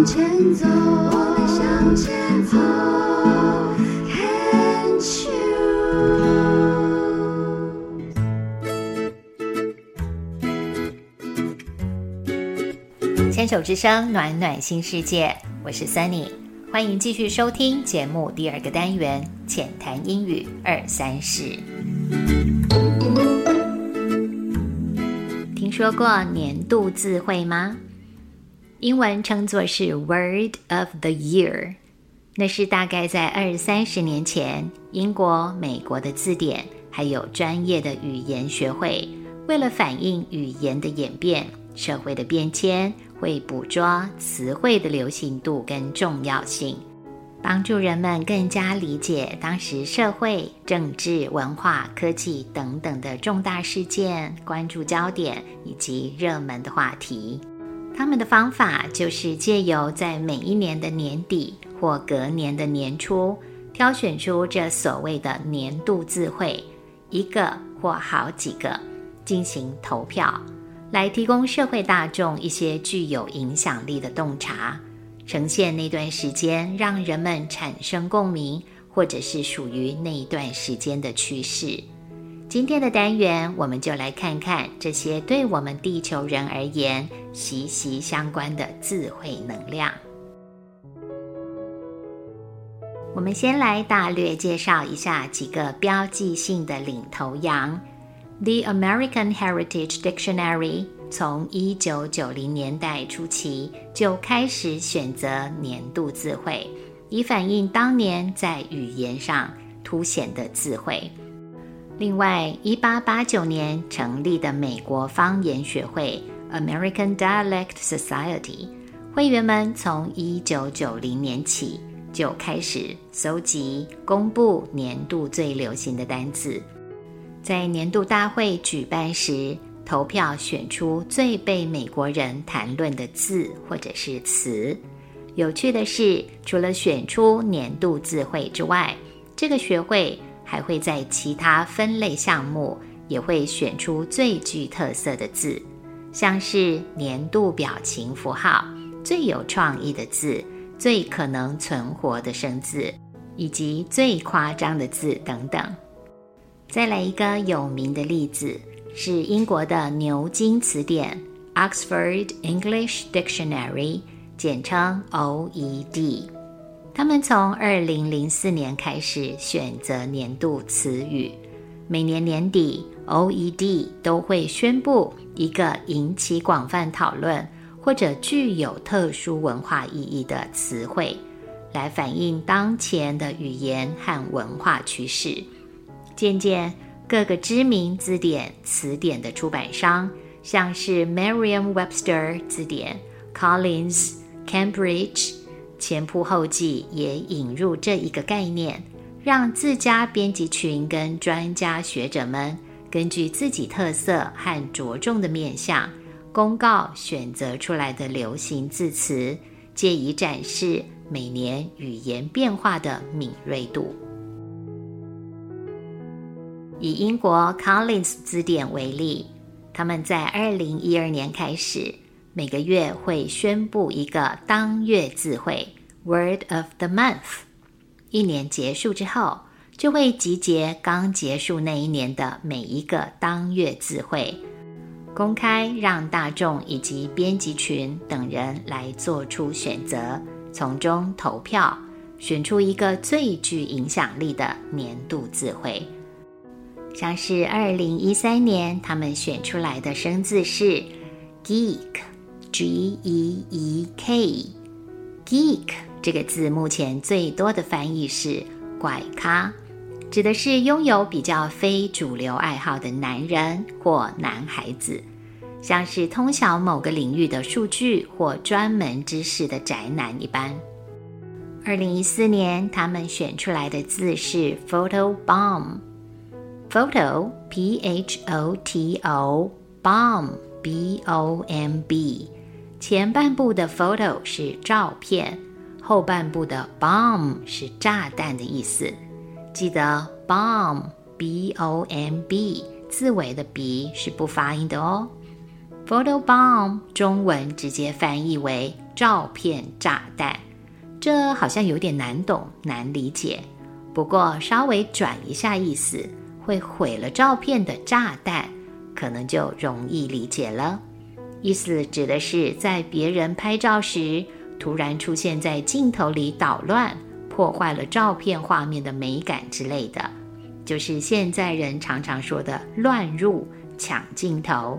向前走，我们向前走。牵手之声，暖暖新世界，我是 Sunny， 欢迎继续收听节目第二个单元浅谈英语二三事。听说过年度字汇吗？英文称作是 Word of the Year， 那是大概在20-30年前，英国、美国的字典还有专业的语言学会，为了反映语言的演变、社会的变迁，会捕捉词汇的流行度跟重要性，帮助人们更加理解当时社会、政治、文化、科技等等的重大事件、关注焦点以及热门的话题。他们的方法就是借由在每一年的年底或隔年的年初，挑选出这所谓的年度字汇，一个或好几个，进行投票，来提供社会大众一些具有影响力的洞察，呈现那段时间让人们产生共鸣，或者是属于那一段时间的趋势。今天的单元，我们就来看看这些对我们地球人而言息息相关的字汇能量。我们先来大略介绍一下几个标记性的领头羊。 The American Heritage Dictionary 从1990年代初期就开始选择年度字汇，以反映当年在语言上凸显的字汇。另外，1889年成立的美国方言学会 American Dialect Society， 会员们从1990年起就开始搜集、公布年度最流行的单字，在年度大会举办时，投票选出最被美国人谈论的字或者是词。有趣的是，除了选出年度字汇之外，这个学会还会在其他分类项目也会选出最具特色的字，像是年度表情符号、最有创意的字、最可能存活的生字，以及最夸张的字等等。再来一个有名的例子，是英国的牛津词典 Oxford English Dictionary， 简称 OED。他们从2004年开始选择年度词语，每年年底 OED 都会宣布一个引起广泛讨论或者具有特殊文化意义的词汇，来反映当前的语言和文化趋势。渐渐，各个知名字典、词典的出版商，像是 Merriam-Webster 字典、Collins、Cambridge，前仆后继也引入这一个概念，让自家编辑群跟专家学者们根据自己特色和着重的面向，公告选择出来的流行字词，借以展示每年语言变化的敏锐度。以英国 Collins 字典为例，他们在2012年开始每个月会宣布一个当月字汇 Word of the Month， 一年结束之后，就会集结刚结束那一年的每一个当月字汇，公开让大众以及编辑群等人来做出选择，从中投票选出一个最具影响力的年度字汇。像是2013年他们选出来的生字是 geek G-E-E-K。 geek 这个字目前最多的翻译是怪咖，指的是拥有比较非主流爱好的男人或男孩子，像是通晓某个领域的数据或专门知识的宅男一般。2014年他们选出来的字是 photobomb。 Photo P-H-O-T-O Bomb B-O-M-B， 前半部的 photo 是照片，后半部的 bomb 是炸弹的意思。记得 bomb B-O-M-B 字尾的 B 是不发音的哦。Photobomb 中文直接翻译为照片炸弹。这好像有点难懂难理解，不过稍微转一下意思，会毁了照片的炸弹可能就容易理解了。意思指的是在别人拍照时突然出现在镜头里捣乱，破坏了照片画面的美感之类的，就是现在人常常说的乱入抢镜头。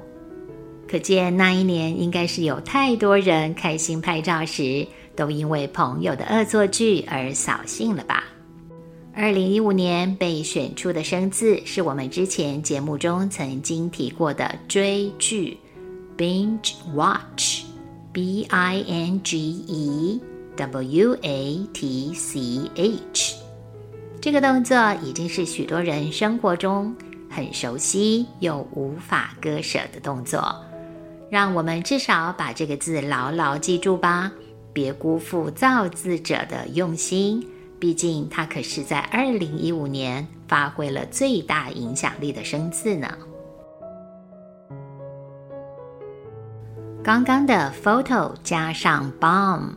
可见那一年应该是有太多人开心拍照时都因为朋友的恶作剧而扫兴了吧。2015年被选出的生字是我们之前节目中曾经提过的追剧 binge-watch B-I-N-G-E-W-A-T-C-H， 这个动作已经是许多人生活中很熟悉又无法割舍的动作，让我们至少把这个字牢牢记住吧，别辜负造字者的用心，毕竟它可是在2015年发挥了最大影响力的生字呢。刚刚的 photo 加上 bomb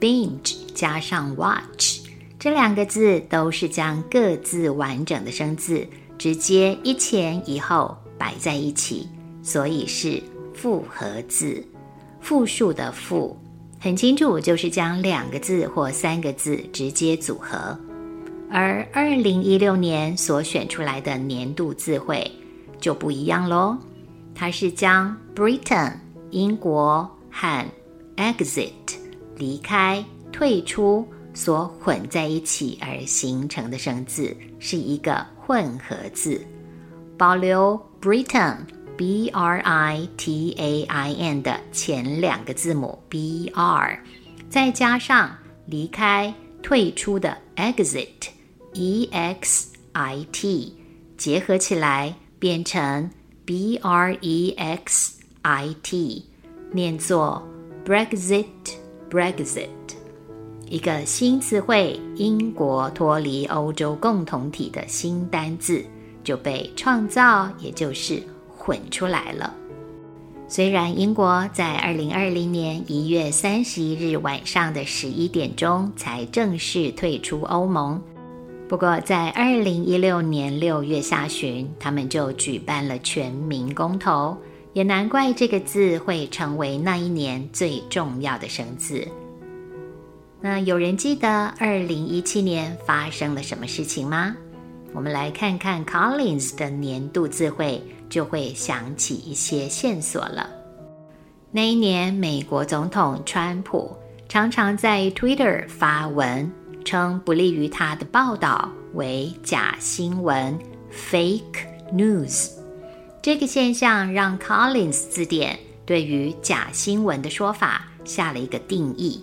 binge 加上 watch 这两个字都是将各自完整的生字直接一前一后摆在一起，所以是复合字，复数的复，很清楚就是将两个字或三个字直接组合。而2016年所选出来的年度字汇就不一样咯，它是将 Britain 英国和 Exit 离开退出所混在一起而形成的生字，是一个混合字，保留 Britain B-R-I-T-A-I-N 的前两个字母 B-R， 再加上离开退出的 Exit E-X-I-T， 结合起来变成 B-R-E-X-I-T， 念作 Brexit Brexit， 一个新词汇，英国脱离欧洲共同体的新单字就被创造，也就是混出来了。虽然英国在2020年1月31日晚上的11点钟才正式退出欧盟，不过在2016年6月下旬他们就举办了全民公投，也难怪这个字会成为那一年最重要的生字。那有人记得2017年发生了什么事情吗？我们来看看 Collins 的年度字汇，就会想起一些线索了。那一年美国总统川普常常在 Twitter 发文称不利于他的报道为假新闻 Fake News， 这个现象让 Collins 字典对于假新闻的说法下了一个定义，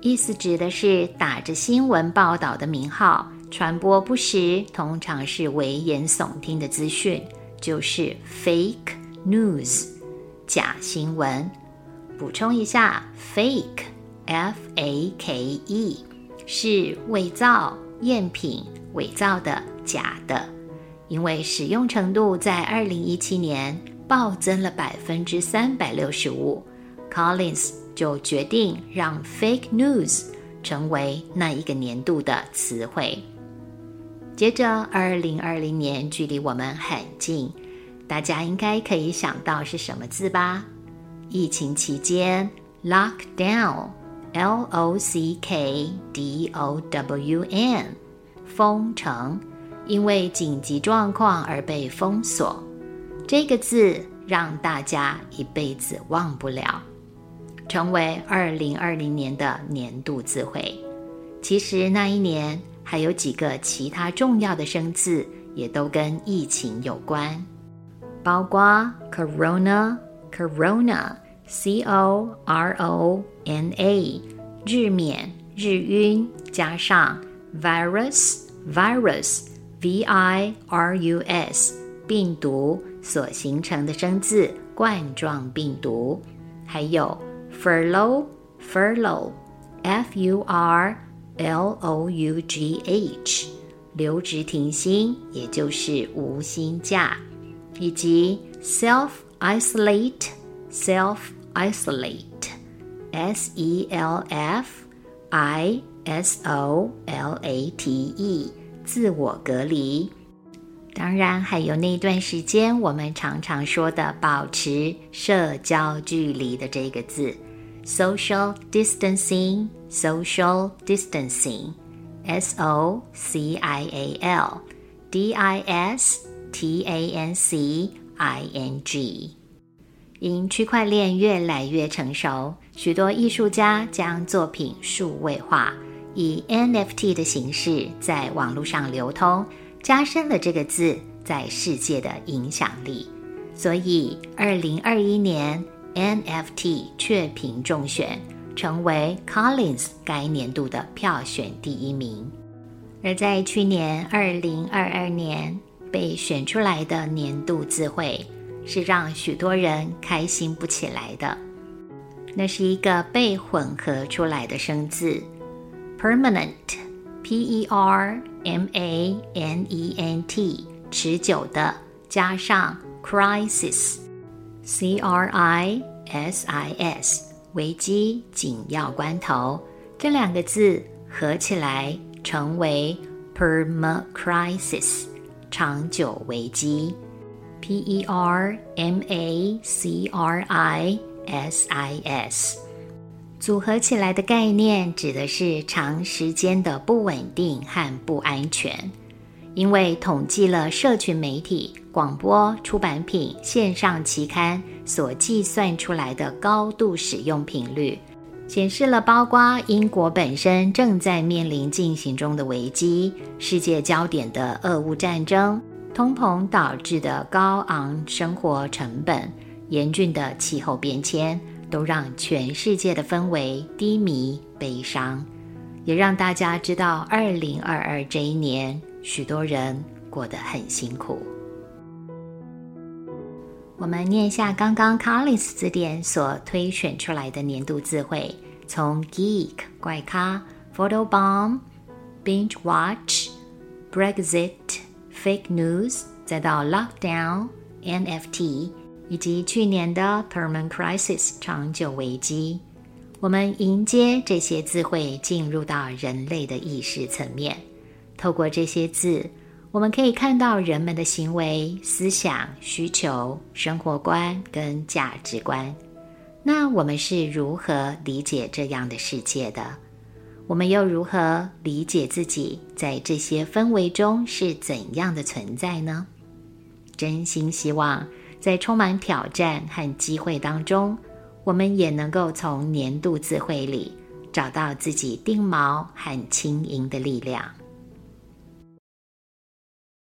意思指的是打着新闻报道的名号传播不实，通常是危言耸听的资讯，就是 fake news 假新闻。补充一下 fake F-A-K-E 是伪造赝品伪造的假的，因为使用程度在2017年暴增了 365%， Collins 就决定让 fake news 成为那一个年度的词汇。接着2020年距离我们很近，大家应该可以想到是什么字吧。疫情期间 Lockdown L-O-C-K-D-O-W-N 封城，因为紧急状况而被封锁，这个字让大家一辈子忘不了，成为2020年的年度字汇。其实那一年还有几个其他重要的生字也都跟疫情有关，包括 Corona Corona C-O-R-O-N-A 日冕日晕，加上 Virus Virus V-I-R-U-S 病毒所形成的生字冠状病毒，还有 Furlough Furlough F-U-R L-O-U-G-H 留职停薪，也就是无薪假，以及 Self-isolate Self-isolate self-isolate 自我隔离。当然还有那段时间我们常常说的保持社交距离的这个字 Social distancing S-O-C-I-A-L-D-I-S-T-A-N-C-I-N-G。 因区块链越来越成熟，许多艺术家将作品数位化，以 NFT 的形式在网络上流通，加深了这个字在世界的影响力。所以2021年 NFT 确评中选，成为 Collins 该年度的票选第一名。而在去年2022年被选出来的年度字汇，是让许多人开心不起来的。那是一个被混合出来的生字 Permanent P-E-R-M-A-N-E-N-T 持久的，加上 crisis C-R-I-S-I-S 危机、紧要关头，这两个字合起来成为 permacrisis 长久危机 P-E-R-M-A-C-R-I-S-I-S 组合起来的概念指的是长时间的不稳定和不安全。因为统计了社群媒体、广播、出版品、线上期刊所计算出来的高度使用频率，显示了包括英国本身正在面临进行中的危机、世界焦点的俄乌战争、通膨导致的高昂生活成本、严峻的气候变迁，都让全世界的氛围低迷悲伤，也让大家知道2022这一年许多人过得很辛苦。我们念一下刚刚 Collins 字典所推选出来的年度字汇，从 geek 怪咖、photobomb、binge-watch、Brexit、fake news 再到 lockdown、NFT 以及去年的 permacrisis 长久危机。我们迎接这些字汇进入到人类的意识层面，透过这些字，我们可以看到人们的行为、思想、需求、生活观跟价值观。那我们是如何理解这样的世界的？我们又如何理解自己在这些氛围中是怎样的存在呢？真心希望在充满挑战和机会当中，我们也能够从年度字汇里找到自己定锚和轻盈的力量。